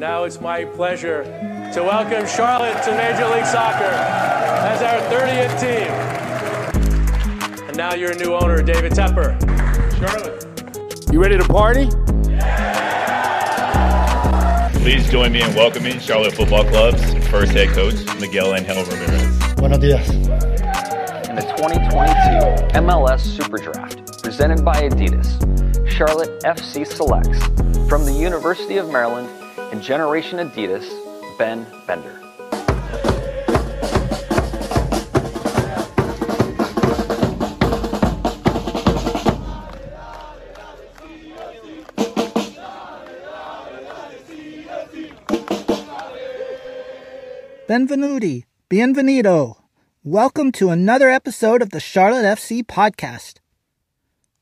Now it's my pleasure to welcome Charlotte to Major League Soccer as our 30th team. And now your new owner, David Tepper. Charlotte. You ready to party? Yeah. Please join me in welcoming Charlotte Football Club's first head coach, Miguel Angel Rivera. Buenos dias. In the 2022 MLS Super Draft, presented by Adidas, Charlotte FC selects from the University of Maryland and Generation Adidas, Ben Bender. Benvenuti, bienvenido. Welcome to another episode of the Charlotte FC podcast.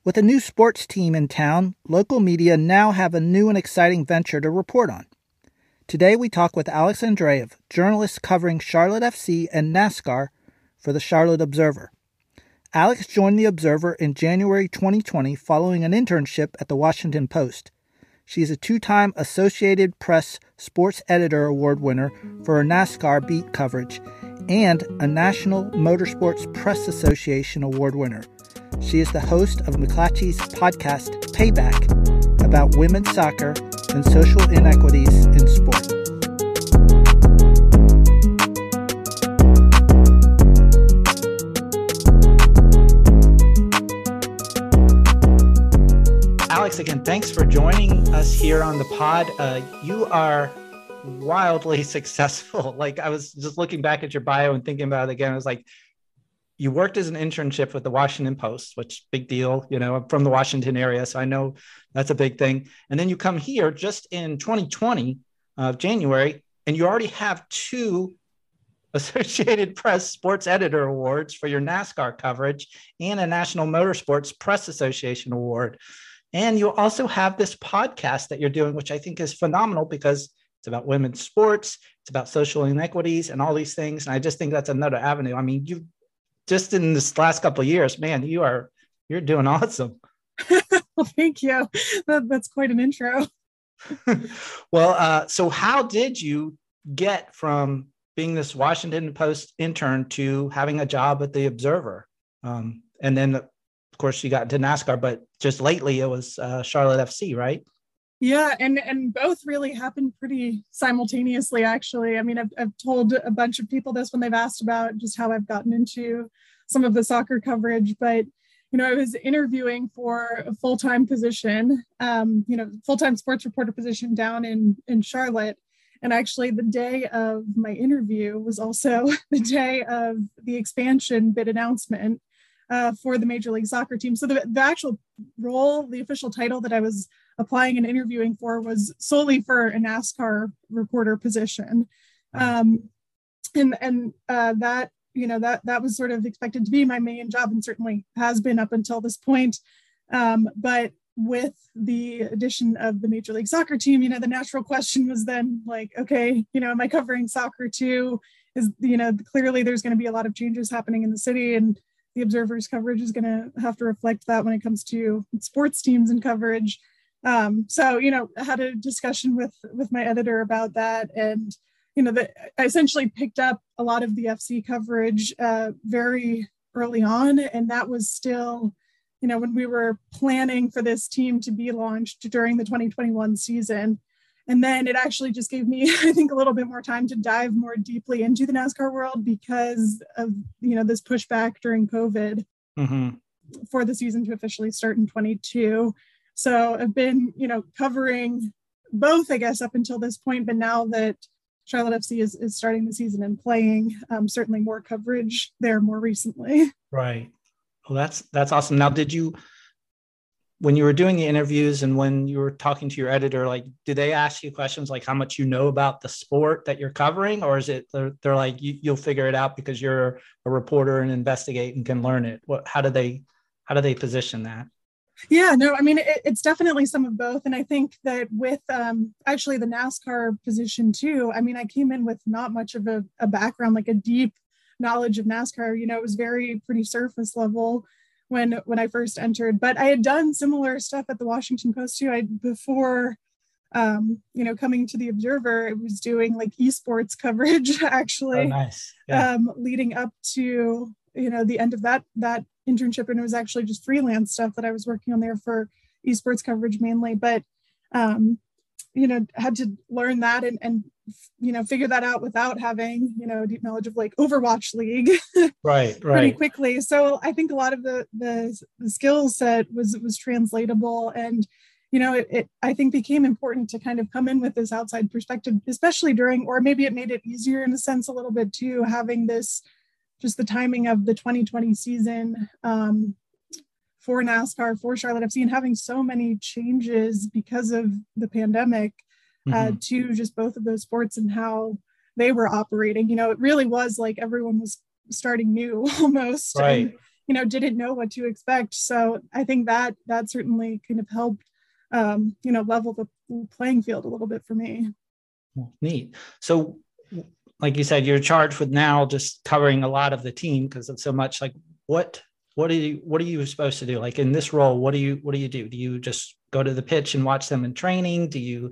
With a new sports team in town, local media now have a new and exciting venture to report on. Today we talk with Alex Andrejev, journalist covering Charlotte FC and NASCAR for the Charlotte Observer. Alex joined the Observer in January 2020 following an internship at the Washington Post. She is a two-time Associated Press Sports Editor Award winner for her NASCAR beat coverage and a National Motorsports Press Association Award winner. She is the host of McClatchy's podcast, Payback, about women's soccer and social inequities in sport. Alex, again, thanks for joining us here on the pod. You are wildly successful. Like, I was just looking back at your bio and thinking about it again. I was like, you worked as an internship with the Washington Post, which big deal, you know, I'm from the Washington area, so I know that's a big thing. And then you come here just in 2020, January, and you already have two Associated Press Sports Editor Awards for your NASCAR coverage and a National Motorsports Press Association Award. And you also have this podcast that you're doing, which I think is phenomenal because it's about women's sports, it's about social inequities and all these things. And I just think that's another avenue. I mean, you just in this last couple of years, man, you're doing awesome. Well, thank you. That's quite an intro. So how did you get from being this Washington Post intern to having a job at the Observer? And then, of course, you got into NASCAR, but just lately it was Charlotte FC, right? Yeah, and both really happened pretty simultaneously, actually. I mean, I've told a bunch of people this when they've asked about just how I've gotten into some of the soccer coverage. But, you know, I was interviewing for a full-time position, full-time sports reporter position down in Charlotte. And actually the day of my interview was also the day of the expansion bid announcement for the Major League Soccer team. So the actual role, the official title that I was applying and interviewing for was solely for a NASCAR reporter position. That was sort of expected to be my main job and certainly has been up until this point. But with the addition of the Major League Soccer team, you know, the natural question was then like, okay, you know, am I covering soccer too? Is, you know, clearly there's going to be a lot of changes happening in the city and the Observer's coverage is going to have to reflect that when it comes to sports teams and coverage. So, you know, I had a discussion with my editor about that. And, you know, I essentially picked up a lot of the FC coverage very early on. And that was still, you know, when we were planning for this team to be launched during the 2021 season. And then it actually just gave me, I think, a little bit more time to dive more deeply into the NASCAR world because of, you know, this pushback during COVID for the season to officially start in 22. So I've been, you know, covering both, I guess, up until this point. But now that Charlotte FC is starting the season and playing, certainly more coverage there more recently. Right. Well, that's awesome. Now, did you, when you were doing the interviews and when you were talking to your editor, like, do they ask you questions like how much you know about the sport that you're covering? Or is it they're like, you'll figure it out because you're a reporter and investigate and can learn it? How do they position that? Yeah, no, I mean, it's definitely some of both. And I think that with actually the NASCAR position too, I mean, I came in with not much of a background, like a deep knowledge of NASCAR, you know, it was pretty surface level when I first entered, but I had done similar stuff at the Washington Post too. I, before you know, coming to the Observer, it was doing like esports coverage actually. Oh, nice. Yeah. Leading up to, you know, the end of that internship. And it was actually just freelance stuff that I was working on there for esports coverage mainly, but, you know, had to learn that and, you know, figure that out without having, you know, deep knowledge of like Overwatch League right, pretty quickly. So I think a lot of the skill set was translatable, and, you know, it I think became important to kind of come in with this outside perspective, especially during, or maybe it made it easier in a sense a little bit too, having this, just the timing of the 2020 season for NASCAR, for Charlotte FC, and having so many changes because of the pandemic to just both of those sports and how they were operating. You know, it really was like everyone was starting new almost, right. And, you know, didn't know what to expect. So I think that certainly kind of helped, you know, level the playing field a little bit for me. Neat. So like you said, you're charged with now just covering a lot of the team because of so much. Like what are you supposed to do? Like in this role, what do you do? Do you just go to the pitch and watch them in training? Do you,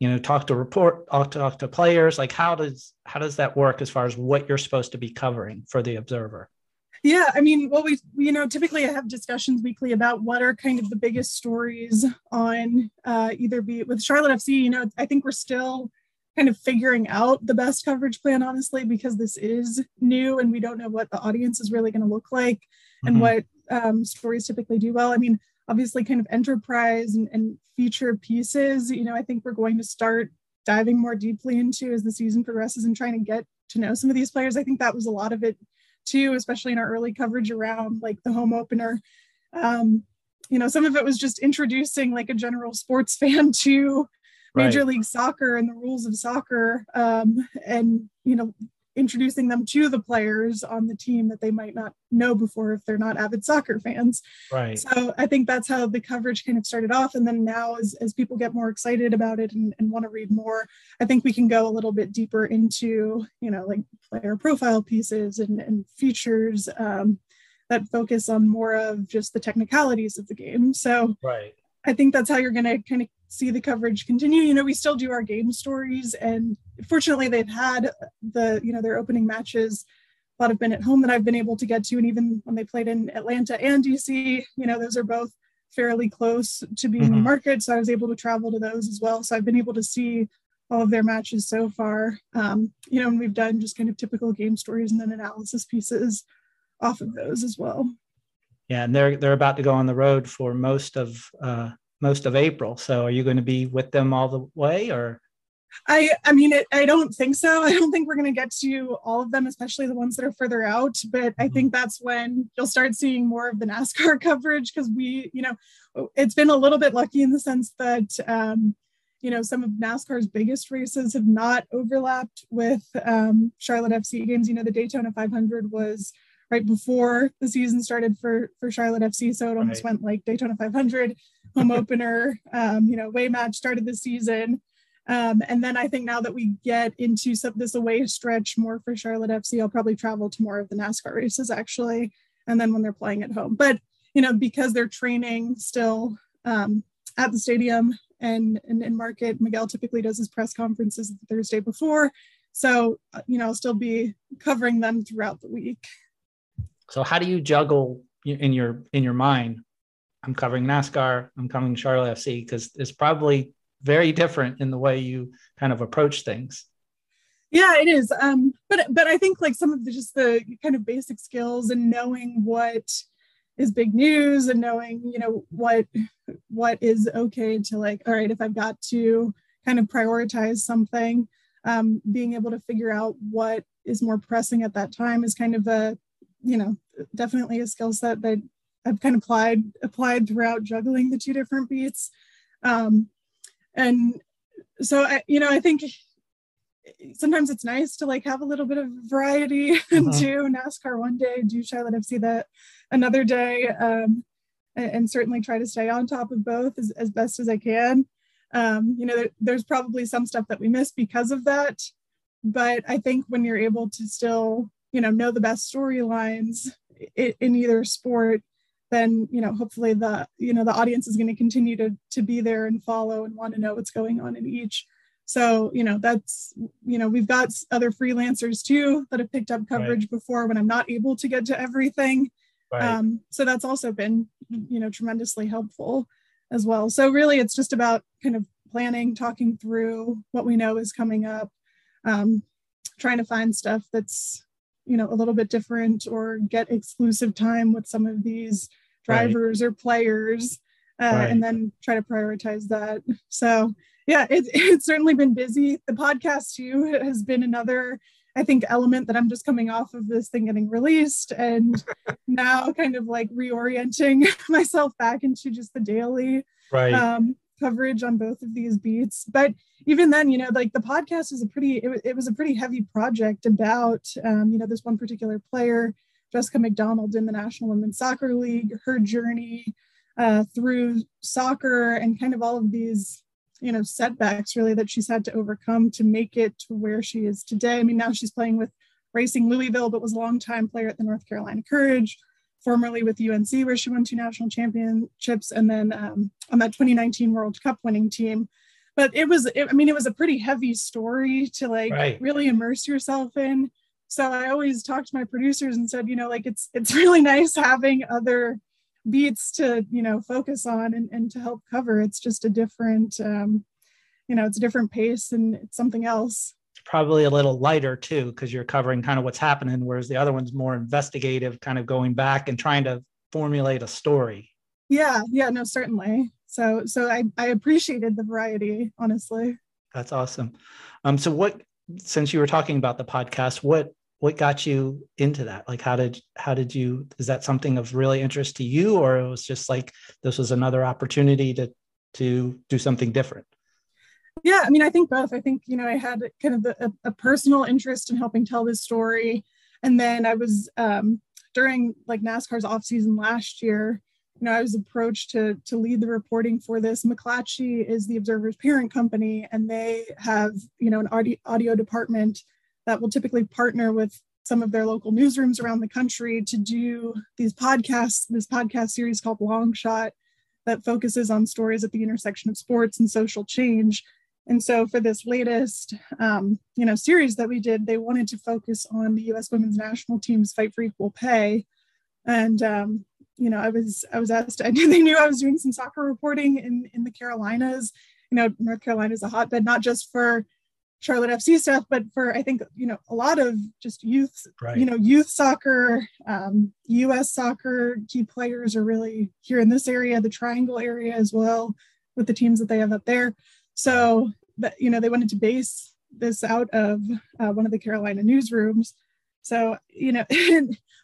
you know, talk to players? Like how does that work as far as what you're supposed to be covering for the Observer? Yeah, I mean, well, we, you know, typically I have discussions weekly about what are kind of the biggest stories on either be with Charlotte FC. You know, I think we're still kind of figuring out the best coverage plan, honestly, because this is new and we don't know what the audience is really going to look like and what stories typically do well. I mean, obviously kind of enterprise and feature pieces, you know, I think we're going to start diving more deeply into as the season progresses and trying to get to know some of these players. I think that was a lot of it too, especially in our early coverage around like the home opener. You know, some of it was just introducing like a general sports fan to Major right. League Soccer and the rules of soccer, and, you know, introducing them to the players on the team that they might not know before if they're not avid soccer fans. Right. So I think that's how the coverage kind of started off. And then now as people get more excited about it and want to read more, I think we can go a little bit deeper into, you know, like player profile pieces and features that focus on more of just the technicalities of the game. So right. I think that's how you're going to kind of see the coverage continue. You know, we still do our game stories, and fortunately they've had the, you know, their opening matches, a lot have been at home that I've been able to get to. And even when they played in Atlanta and DC, you know, those are both fairly close to being in the market. So I was able to travel to those as well. So I've been able to see all of their matches so far. You know, and we've done just kind of typical game stories and then analysis pieces off of those as well. Yeah, and they're about to go on the road for most of April. So are you going to be with them all the way, or? I mean, I don't think so. I don't think we're going to get to all of them, especially the ones that are further out. But I think that's when you'll start seeing more of the NASCAR coverage, because we, you know, it's been a little bit lucky in the sense that, you know, some of NASCAR's biggest races have not overlapped with Charlotte FC games. You know, the Daytona 500 was right before the season started for Charlotte FC. So it almost went like Daytona 500, home opener, you know, away match, started the season. And then I think now that we get into this away stretch more for Charlotte FC, I'll probably travel to more of the NASCAR races actually. And then when they're playing at home, but, you know, because they're training still at the stadium and in market, Miguel typically does his press conferences the Thursday before. So, you know, I'll still be covering them throughout the week. So how do you juggle in your mind, I'm covering NASCAR, I'm covering Charlotte FC, because it's probably very different in the way you kind of approach things. Yeah, it is. But I think like some of the kind of basic skills and knowing what is big news and knowing, you know, what is okay to like, all right, if I've got to kind of prioritize something, being able to figure out what is more pressing at that time is kind of a, you know, definitely a skill set that I've kind of applied throughout juggling the two different beats. And so, I think sometimes it's nice to like have a little bit of variety and do NASCAR one day, do Charlotte FC that another day, and certainly try to stay on top of both as best as I can. You know, there's probably some stuff that we miss because of that, but I think when you're able to still, you know the best storylines in either sport, then, you know, hopefully the, you know, the audience is going to continue to be there and follow and want to know what's going on in each. So, you know, that's, you know, we've got other freelancers too that have picked up coverage before when I'm not able to get to everything. So that's also been, you know, tremendously helpful as well. So really it's just about kind of planning, talking through what we know is coming up, trying to find stuff that's, you know, a little bit different or get exclusive time with some of these drivers or players, and then try to prioritize that. So yeah, it's certainly been busy. The podcast too has been another, I think, element that I'm just coming off of this thing getting released and now kind of like reorienting myself back into just the daily coverage on both of these beats. But even then, you know, like the podcast is a pretty, it was a pretty heavy project about, you know, this one particular player, Jessica McDonald in the National Women's Soccer League, her journey through soccer and kind of all of these, you know, setbacks really that she's had to overcome to make it to where she is today. I mean, now she's playing with Racing Louisville, but was a longtime player at the North Carolina Courage, formerly with UNC, where she won 2 national championships, and then on that 2019 World Cup winning team. But it was, I mean, it was a pretty heavy story to like really immerse yourself in. So I always talked to my producers and said, you know, like it's really nice having other beats to, you know, focus on and to help cover. It's just a different, you know, it's a different pace and it's something else. Probably a little lighter too, because you're covering kind of what's happening, whereas the other one's more investigative, kind of going back and trying to formulate a story. Yeah, no, certainly. So I appreciated the variety, honestly. That's awesome. So what, since you were talking about the podcast, what got you into that? Like, how did you, is that something of really interest to you, or it was just like, this was another opportunity to do something different? Yeah, I mean, I think both. I think, you know, I had kind of a personal interest in helping tell this story. And then I was, during like NASCAR's off season last year, you know, I was approached to lead the reporting for this. McClatchy is the Observer's parent company, and they have, you know, an audio department that will typically partner with some of their local newsrooms around the country to do these podcasts, this podcast series called Long Shot that focuses on stories at the intersection of sports and social change. And so for this latest, you know, series that we did, they wanted to focus on the U.S. women's national team's fight for equal pay. And, you know, I was asked, they knew I was doing some soccer reporting in the Carolinas. You know, North Carolina is a hotbed, not just for Charlotte FC stuff, but for, I think, you know, a lot of just youth, you know, youth soccer, U.S. soccer, key players are really here in this area, the Triangle area as well, with the teams that they have up there. So, but, you know, they wanted to base this out of one of the Carolina newsrooms. So, you know,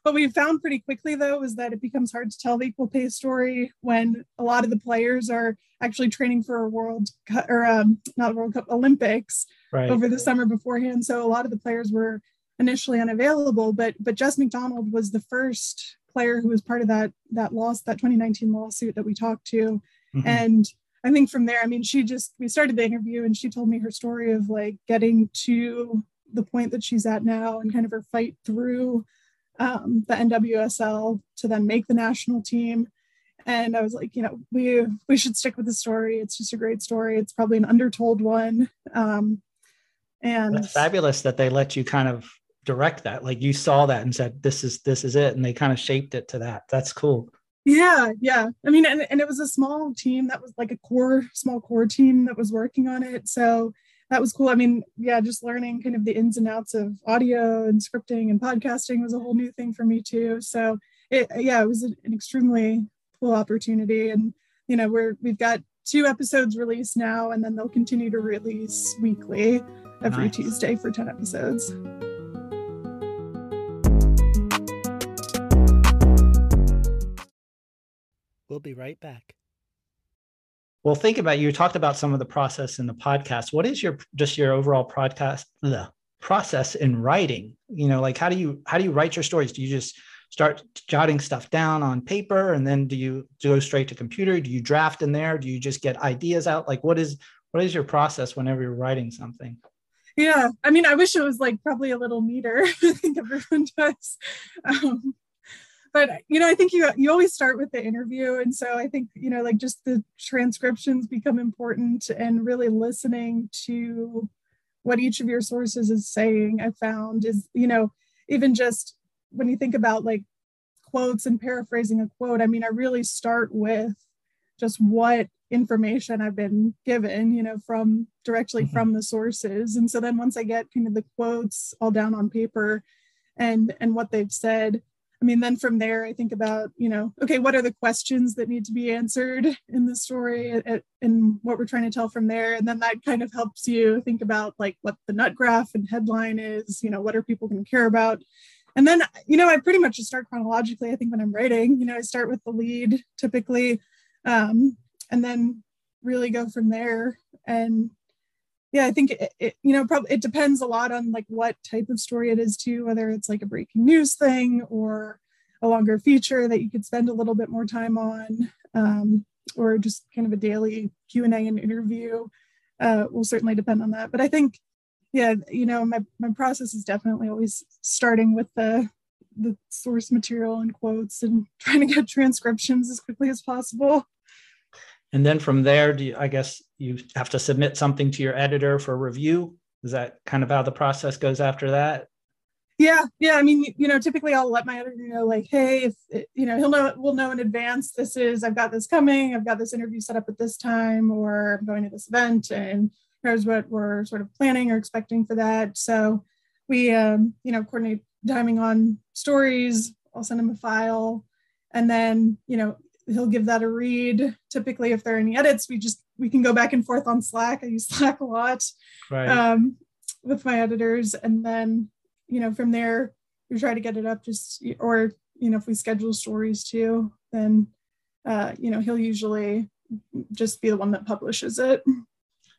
what we found pretty quickly, though, is that it becomes hard to tell the equal pay story when a lot of the players are actually training for a World Cup, or not World Cup, Olympics over the summer beforehand. So a lot of the players were initially unavailable, but Jess McDonald was the first player who was part of that loss, that 2019 lawsuit that we talked to. Mm-hmm. And I think from there, I mean, we started the interview and she told me her story of like getting to the point that she's at now and kind of her fight through the NWSL to then make the national team. And I was like, you know, we should stick with the story. It's just a great story. It's probably an undertold one. And that's fabulous that they let you kind of direct that. Like you saw that and said, this is it. And they kind of shaped it to that. That's cool. Yeah. I mean, and it was a small team that was like a small core team that was working on it. So that was cool. I mean, yeah, just learning kind of the ins and outs of audio and scripting and podcasting was a whole new thing for me too. So it was an extremely cool opportunity. And, you know, we've got 2 episodes released now, and then they'll continue to release weekly every Tuesday for 10 episodes. We'll be right back. Well, think about, you talked about some of the process in the podcast. What is your overall podcast, the process in writing? You know, like how do you write your stories? Do you just start jotting stuff down on paper, and then do you go straight to computer? Do you draft in there? Do you just get ideas out? Like what is your process whenever you're writing something? Yeah, I mean, I wish it was like probably a little neater. I think everyone does. But, you know, I think you always start with the interview. And so I think, you know, like just the transcriptions become important, and really listening to what each of your sources is saying, I found is, you know, even just when you think about like quotes and paraphrasing a quote, I mean, I really start with just what information I've been given, you know, from directly from the sources. And so then once I get kind of the quotes all down on paper and what they've said, I mean, then from there, I think about, you know, okay, what are the questions that need to be answered in the story and what we're trying to tell from there. And then that kind of helps you think about like what the nut graph and headline is, you know, what are people going to care about? And then, you know, I pretty much just start chronologically. I think when I'm writing, you know, I start with the lead typically, and then really go from there. And yeah, I think it you know, probably it depends a lot on like what type of story it is too, whether it's like a breaking news thing or a longer feature that you could spend a little bit more time on, or just kind of a daily Q&A and interview will certainly depend on that. But I think, yeah, you know, my process is definitely always starting with the source material and quotes and trying to get transcriptions as quickly as possible. And then from there, I guess you have to submit something to your editor for review. Is that kind of how the process goes after that? Yeah. Yeah. I mean, you know, typically I'll let my editor know like, hey, you know, we'll know in advance, I've got this coming, I've got this interview set up at this time, or I'm going to this event and here's what we're sort of planning or expecting for that. So we, you know, coordinate timing on stories. I'll send him a file, and then, you know, he'll give that a read. Typically, if there are any edits, we can go back and forth on Slack. I use Slack a lot, right, with my editors. And then, you know, from there, we try to get it up just, or, you know, if we schedule stories too, then, you know, he'll usually just be the one that publishes it.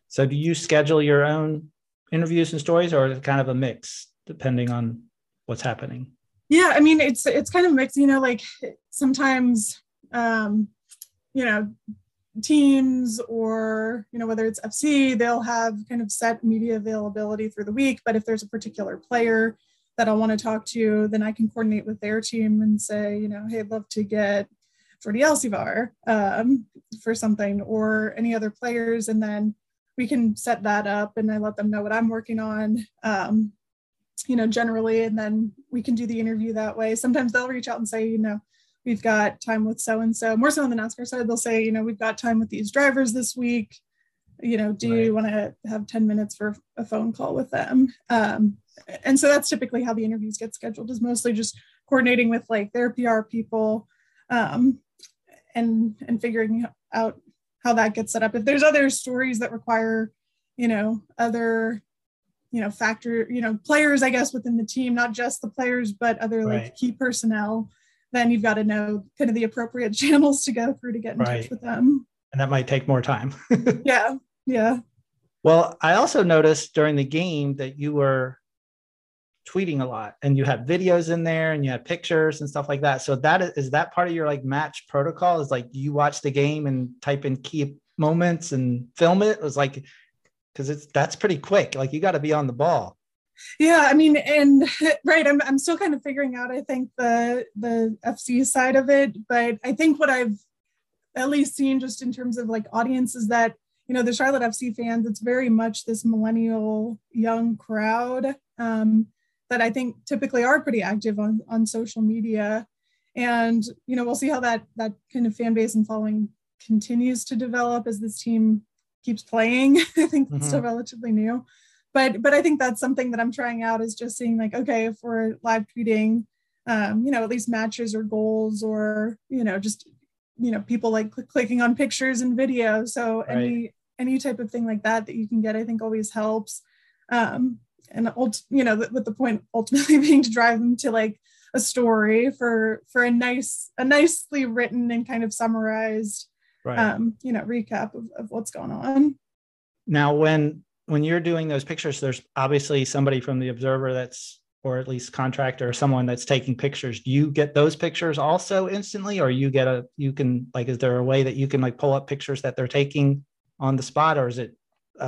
So do you schedule your own interviews and stories, or is it kind of a mix depending on what's happening? Yeah, I mean, it's kind of mixed, you know, like sometimes, you know, teams or, you know, whether it's FC, they'll have kind of set media availability through the week. But if there's a particular player that I want to talk to, then I can coordinate with their team and say, you know, hey, I'd love to get Jordi Alcivar for something, or any other players. And then we can set that up, and I let them know what I'm working on, you know, generally, and then we can do the interview that way. Sometimes they'll reach out and say, you know, we've got time with so-and-so. More so on the NASCAR side, they'll say, you know, we've got time with these drivers this week. You know, do you want to have 10 minutes for a phone call with them? And so that's typically how the interviews get scheduled, is mostly just coordinating with like their PR people, and figuring out how that gets set up. If there's other stories that require, you know, other, you know, factor, you know, players, I guess, within the team, not just the players, but other like key personnel, then you've got to know kind of the appropriate channels to go through to get in touch with them. And that might take more time. Yeah. Yeah. Well, I also noticed during the game that you were tweeting a lot, and you had videos in there, and you had pictures and stuff like that. So is that part of your like match protocol, is like you watch the game and type in key moments and film it? It was like, because that's pretty quick. Like you got to be on the ball. Yeah, I mean, and right, I'm still kind of figuring out, I think, the FC side of it, but I think what I've at least seen just in terms of like audiences, that, you know, the Charlotte FC fans, it's very much this millennial young crowd that I think typically are pretty active on social media. And, you know, we'll see how that kind of fan base and following continues to develop as this team keeps playing. I think it's still relatively new. But I think that's something that I'm trying out, is just seeing like, okay, if we're live tweeting, you know, at least matches or goals, or, you know, just, you know, people like clicking on pictures and video. So any type of thing like that you can get, I think always helps. And, you know, with the point ultimately being to drive them to like a story for a nicely written and kind of summarized, you know, recap of what's going on. Now, when you're doing those pictures, there's obviously somebody from the Observer that's, or at least contractor or someone that's taking pictures. Do you get those pictures also instantly, or you can like, is there a way that you can like pull up pictures that they're taking on the spot, or is it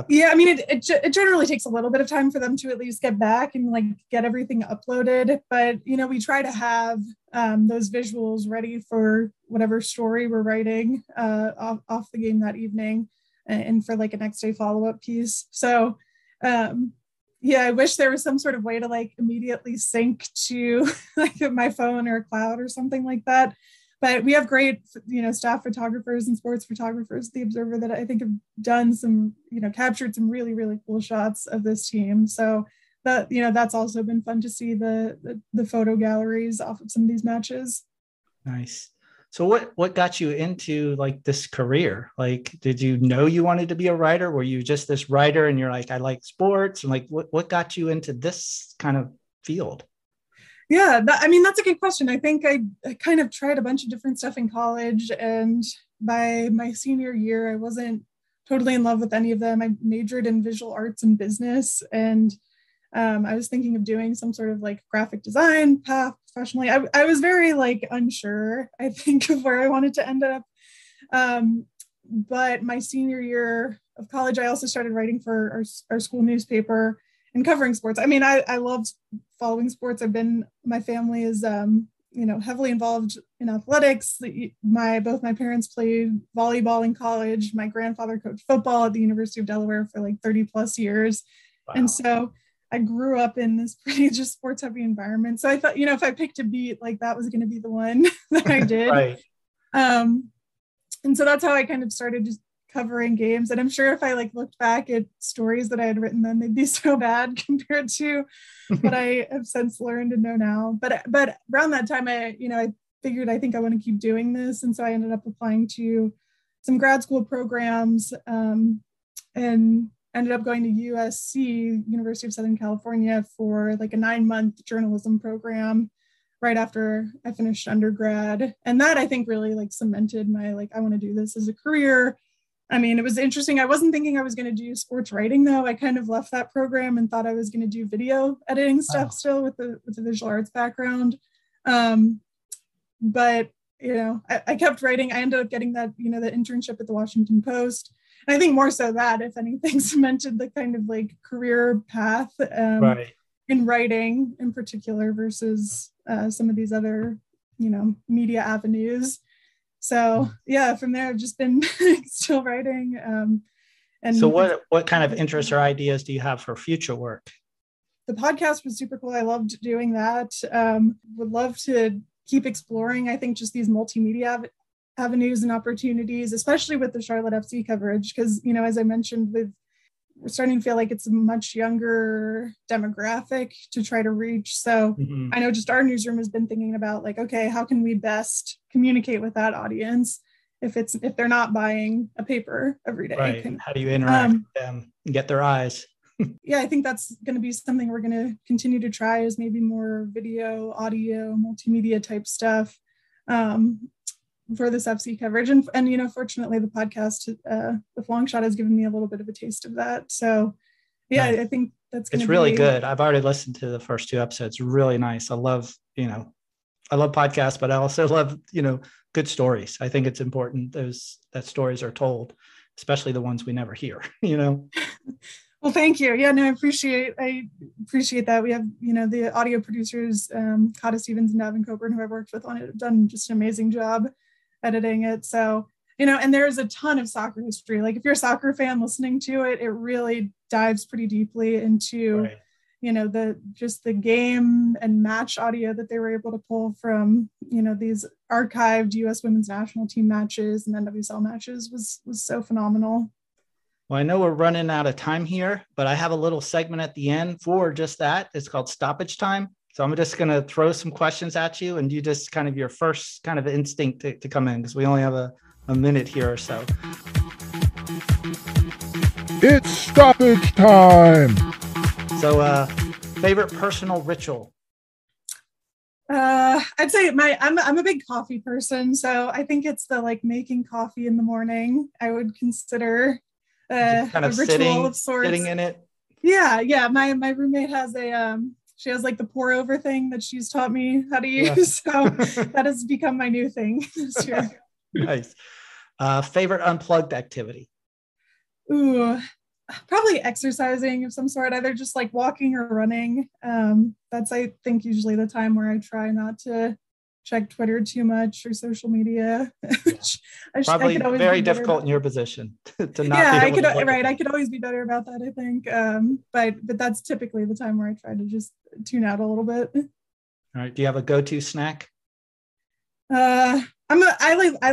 Yeah, I mean, it generally takes a little bit of time for them to at least get back and like get everything uploaded. But, you know, we try to have those visuals ready for whatever story we're writing off the game that evening and for like a next day follow-up piece. So, yeah, I wish there was some sort of way to like immediately sync to like my phone or a cloud or something like that. But we have great, you know, staff photographers and sports photographers at the Observer that I think have done some, you know, captured some really, really cool shots of this team. So that, you know, that's also been fun to see the photo galleries off of some of these matches. Nice. So what got you into like this career? Like, did you know you wanted to be a writer? Were you just this writer and you're like, I like sports? And like, what got you into this kind of field? Yeah, I mean, that's a good question. I think I kind of tried a bunch of different stuff in college, and by my senior year, I wasn't totally in love with any of them. I majored in visual arts and business, and I was thinking of doing some sort of like graphic design path professionally. I was very like unsure, I think, of where I wanted to end up. But my senior year of college, I also started writing for our school newspaper and covering sports. I mean, I loved following sports. My family is, you know, heavily involved in athletics. Both my parents played volleyball in college. My grandfather coached football at the University of Delaware for like 30 plus years. Wow. And so I grew up in this pretty just sports heavy environment. So I thought, you know, if I picked a beat, like that was going to be the one that I did. Right. And so that's how I kind of started just covering games. And I'm sure if I like looked back at stories that I had written then, they'd be so bad compared to what I have since learned and know now. But around that time, I figured I think I want to keep doing this. And so I ended up applying to some grad school programs and ended up going to USC, University of Southern California, for like a 9-month journalism program right after I finished undergrad. And that I think really like cemented my like, I want to do this as a career. I mean, it was interesting. I wasn't thinking I was going to do sports writing, though. I kind of left that program and thought I was going to do video editing stuff. Wow. Still with the visual arts background. But, you know, I kept writing. I ended up getting that, you know, the internship at the Washington Post. And I think more so that, if anything, cemented the kind of like career path right. in writing in particular versus some of these other, you know, media avenues. So yeah, from there I've just been still writing. And so, what kind of interests or ideas do you have for future work? The podcast was super cool. I loved doing that. Would love to keep exploring. I think just these multimedia avenues and opportunities, especially with the Charlotte FC coverage, because you know, as I mentioned, we're starting to feel like it's a much younger demographic to try to reach. So mm-hmm. I know just our newsroom has been thinking about like, okay, how can we best communicate with that audience if they're not buying a paper every day? Right. And how do you interact with them and get their eyes? Yeah, I think that's going to be something we're going to continue to try, is maybe more video, audio, multimedia type stuff for this FC coverage. And you know, fortunately the podcast, with Long Shot, has given me a little bit of a taste of that. So yeah, nice. I think it's really good. I've already listened to the first 2 episodes. Really nice. I love podcasts, but I also love, you know, good stories. I think it's important that stories are told, especially the ones we never hear, you know? Well, thank you. Yeah, no, I appreciate that. We have, you know, the audio producers, Kata Stevens and Davin Coburn, who I've worked with on it, have done just an amazing job editing it. So, you know, and there's a ton of soccer history. Like if you're a soccer fan listening to it, it really dives pretty deeply into, right. you know, the game and match audio that they were able to pull from, you know, these archived U.S. women's national team matches and NWSL matches was so phenomenal. Well, I know we're running out of time here, but I have a little segment at the end for just that. It's called Stoppage Time. So I'm just going to throw some questions at you, and you just kind of your first kind of instinct to come in, because we only have a minute here or so. It's stoppage time. So favorite personal ritual? I'd say I'm a big coffee person. So I think it's the like making coffee in the morning. I would consider kind of a ritual of sorts. Sitting in it. Yeah. Yeah. My roommate has she has like the pour over thing that she's taught me how to use. Yeah. So that has become my new thing this year. Nice. Favorite unplugged activity? Ooh, probably exercising of some sort, either just like walking or running. That's, I think, usually the time where I try not to check Twitter too much or social media. Probably very difficult in your position to not. Yeah, I could always be better about that, I think. But that's typically the time where I try to just tune out a little bit. All right. Do you have a go-to snack? I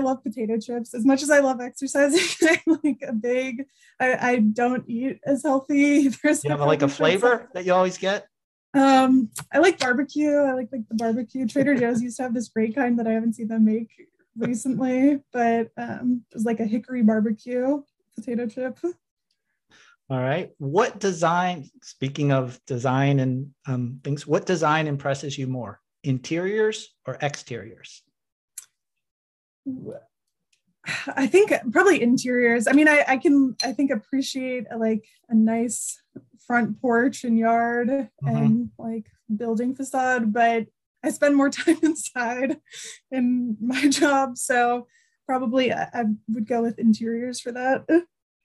love potato chips as much as I love exercising. I'm like a big. I don't eat as healthy. There's you have like a flavor that you always get. I like barbecue. I like the barbecue. Trader Joe's used to have this great kind that I haven't seen them make recently, but it was like a hickory barbecue potato chip. All right. What design? Speaking of design and things, what design impresses you more? Interiors or exteriors? I think probably interiors. I mean, I think appreciate a nice front porch and yard and building facade, but I spend more time inside in my job. So probably I would go with interiors for that.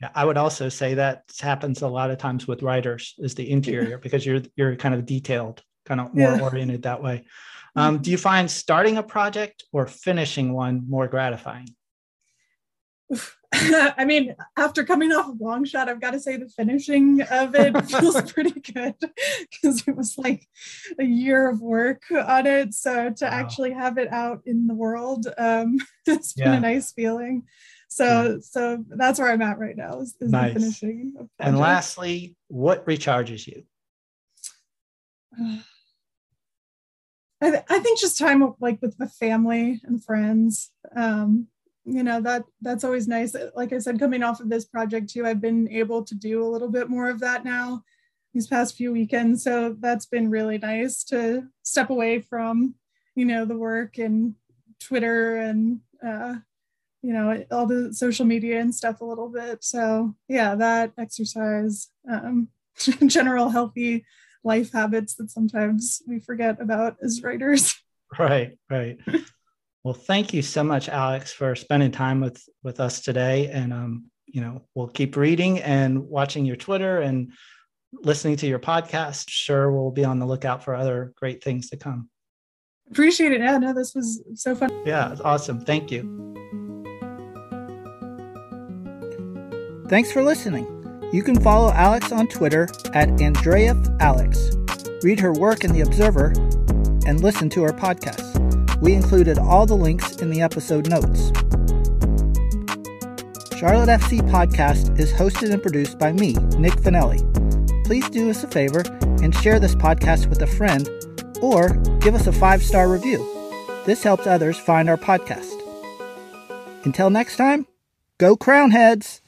Yeah, I would also say that happens a lot of times with writers is the interior because you're kind of detailed, kind of more oriented that way. Do you find starting a project or finishing one more gratifying? I mean, after coming off a long shot, I've got to say the finishing of it feels pretty good because it was like a year of work on it. So to actually have it out in the world, it's been a nice feeling. So that's where I'm at right now is the finishing of project. And lastly, what recharges you? I think just time with the family and friends. That's always nice. Like I said, coming off of this project too, I've been able to do a little bit more of that now these past few weekends. So that's been really nice to step away from, the work and Twitter and, all the social media and stuff a little bit. So yeah, that exercise, general healthy life habits that sometimes we forget about as writers. Right. Well, thank you so much, Alex, for spending time with us today. And, we'll keep reading and watching your Twitter and listening to your podcast. Sure, we'll be on the lookout for other great things to come. Appreciate it. Yeah, no, this was so fun. Yeah, it's awesome. Thank you. Thanks for listening. You can follow Alex on Twitter at @AndrejevAlex, read her work in The Observer, and listen to her podcasts. We included all the links in the episode notes. Charlotte FC Podcast is hosted and produced by me, Nick Finelli. Please do us a favor and share this podcast with a friend or give us a 5-star review. This helps others find our podcast. Until next time, go Crownheads!